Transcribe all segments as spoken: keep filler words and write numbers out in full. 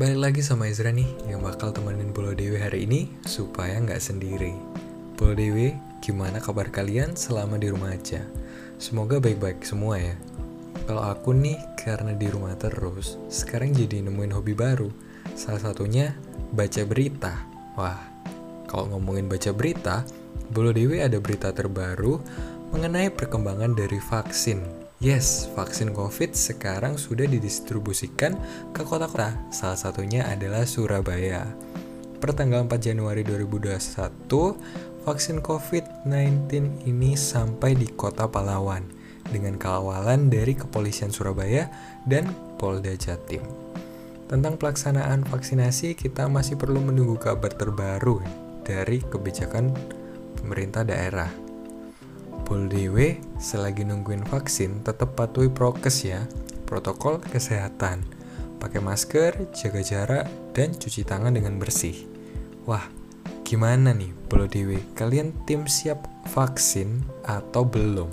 Balik lagi sama Ezra nih, yang bakal temenin Bolo Dewi hari ini supaya nggak sendiri. Bolo Dewi, gimana kabar kalian selama di rumah aja? Semoga baik-baik semua ya. Kalau aku nih, karena di rumah terus, sekarang jadi nemuin hobi baru. Salah satunya, baca berita. Wah, kalau ngomongin baca berita, Bolo Dewi ada berita terbaru mengenai perkembangan dari vaksin. Yes, vaksin COVID sekarang sudah didistribusikan ke kota-kota, salah satunya adalah Surabaya. Per tanggal empat Januari dua ribu dua puluh satu, vaksin covid sembilan belas ini sampai di kota Palawan, dengan kawalan dari Kepolisian Surabaya dan Polda Jatim. Tentang pelaksanaan vaksinasi, kita masih perlu menunggu kabar terbaru dari kebijakan pemerintah daerah. Bolo Dewi, selagi nungguin vaksin, tetap patuhi prokes ya, protokol kesehatan. Pakai masker, jaga jarak, dan cuci tangan dengan bersih. Wah, gimana nih Bolo Dewi? Kalian tim siap vaksin atau belum?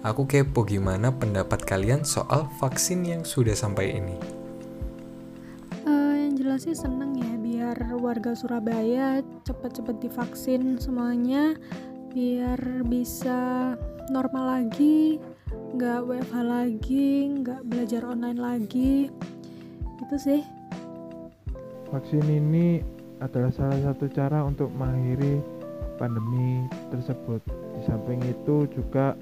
Aku kepo gimana pendapat kalian soal vaksin yang sudah sampai ini. Uh, yang jelas sih seneng ya, biar warga Surabaya cepat-cepat divaksin semuanya, biar bisa normal lagi, nggak W F H lagi, nggak belajar online lagi, gitu sih. Vaksin ini adalah salah satu cara untuk mengakhiri pandemi tersebut. Di samping itu juga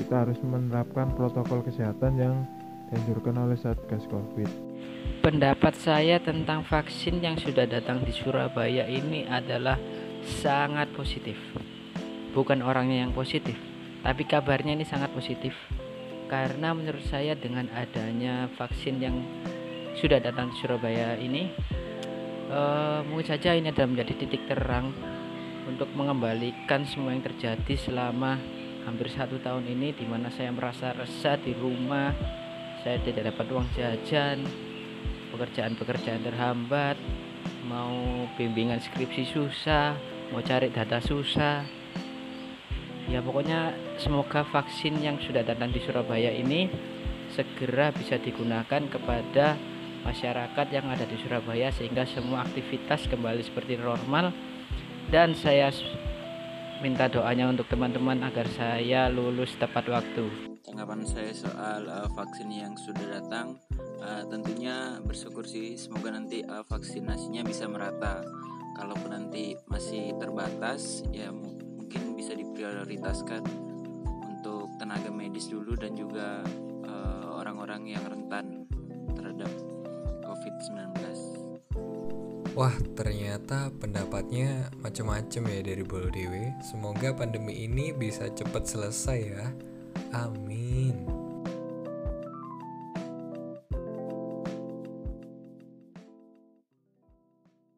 kita harus menerapkan protokol kesehatan yang dianjurkan oleh Satgas Covid. Pendapat saya tentang vaksin yang sudah datang di Surabaya ini adalah sangat positif. Bukan orangnya yang positif, tapi kabarnya ini sangat positif. Karena menurut saya dengan adanya vaksin yang sudah datang di Surabaya ini, eh, mungkin saja ini adalah menjadi titik terang untuk mengembalikan semua yang terjadi selama hampir satu tahun ini, di mana saya merasa resah di rumah, saya tidak dapat uang jajan, pekerjaan-pekerjaan terhambat, mau bimbingan skripsi susah, mau cari data susah. Ya pokoknya semoga vaksin yang sudah datang di Surabaya ini segera bisa digunakan kepada masyarakat yang ada di Surabaya, sehingga semua aktivitas kembali seperti normal. Dan saya minta doanya untuk teman-teman agar saya lulus tepat waktu. Tanggapan saya soal uh, vaksin yang sudah datang, uh, tentunya bersyukur sih, semoga nanti uh, vaksinasinya bisa merata. Kalaupun nanti masih terbatas, ya mungkin bisa diprioritaskan untuk tenaga medis dulu dan juga uh, orang-orang yang rentan terhadap covid sembilan belas. Wah, ternyata pendapatnya macam-macam ya dari Bolo Dewi. Semoga pandemi ini bisa cepat selesai ya. Amin.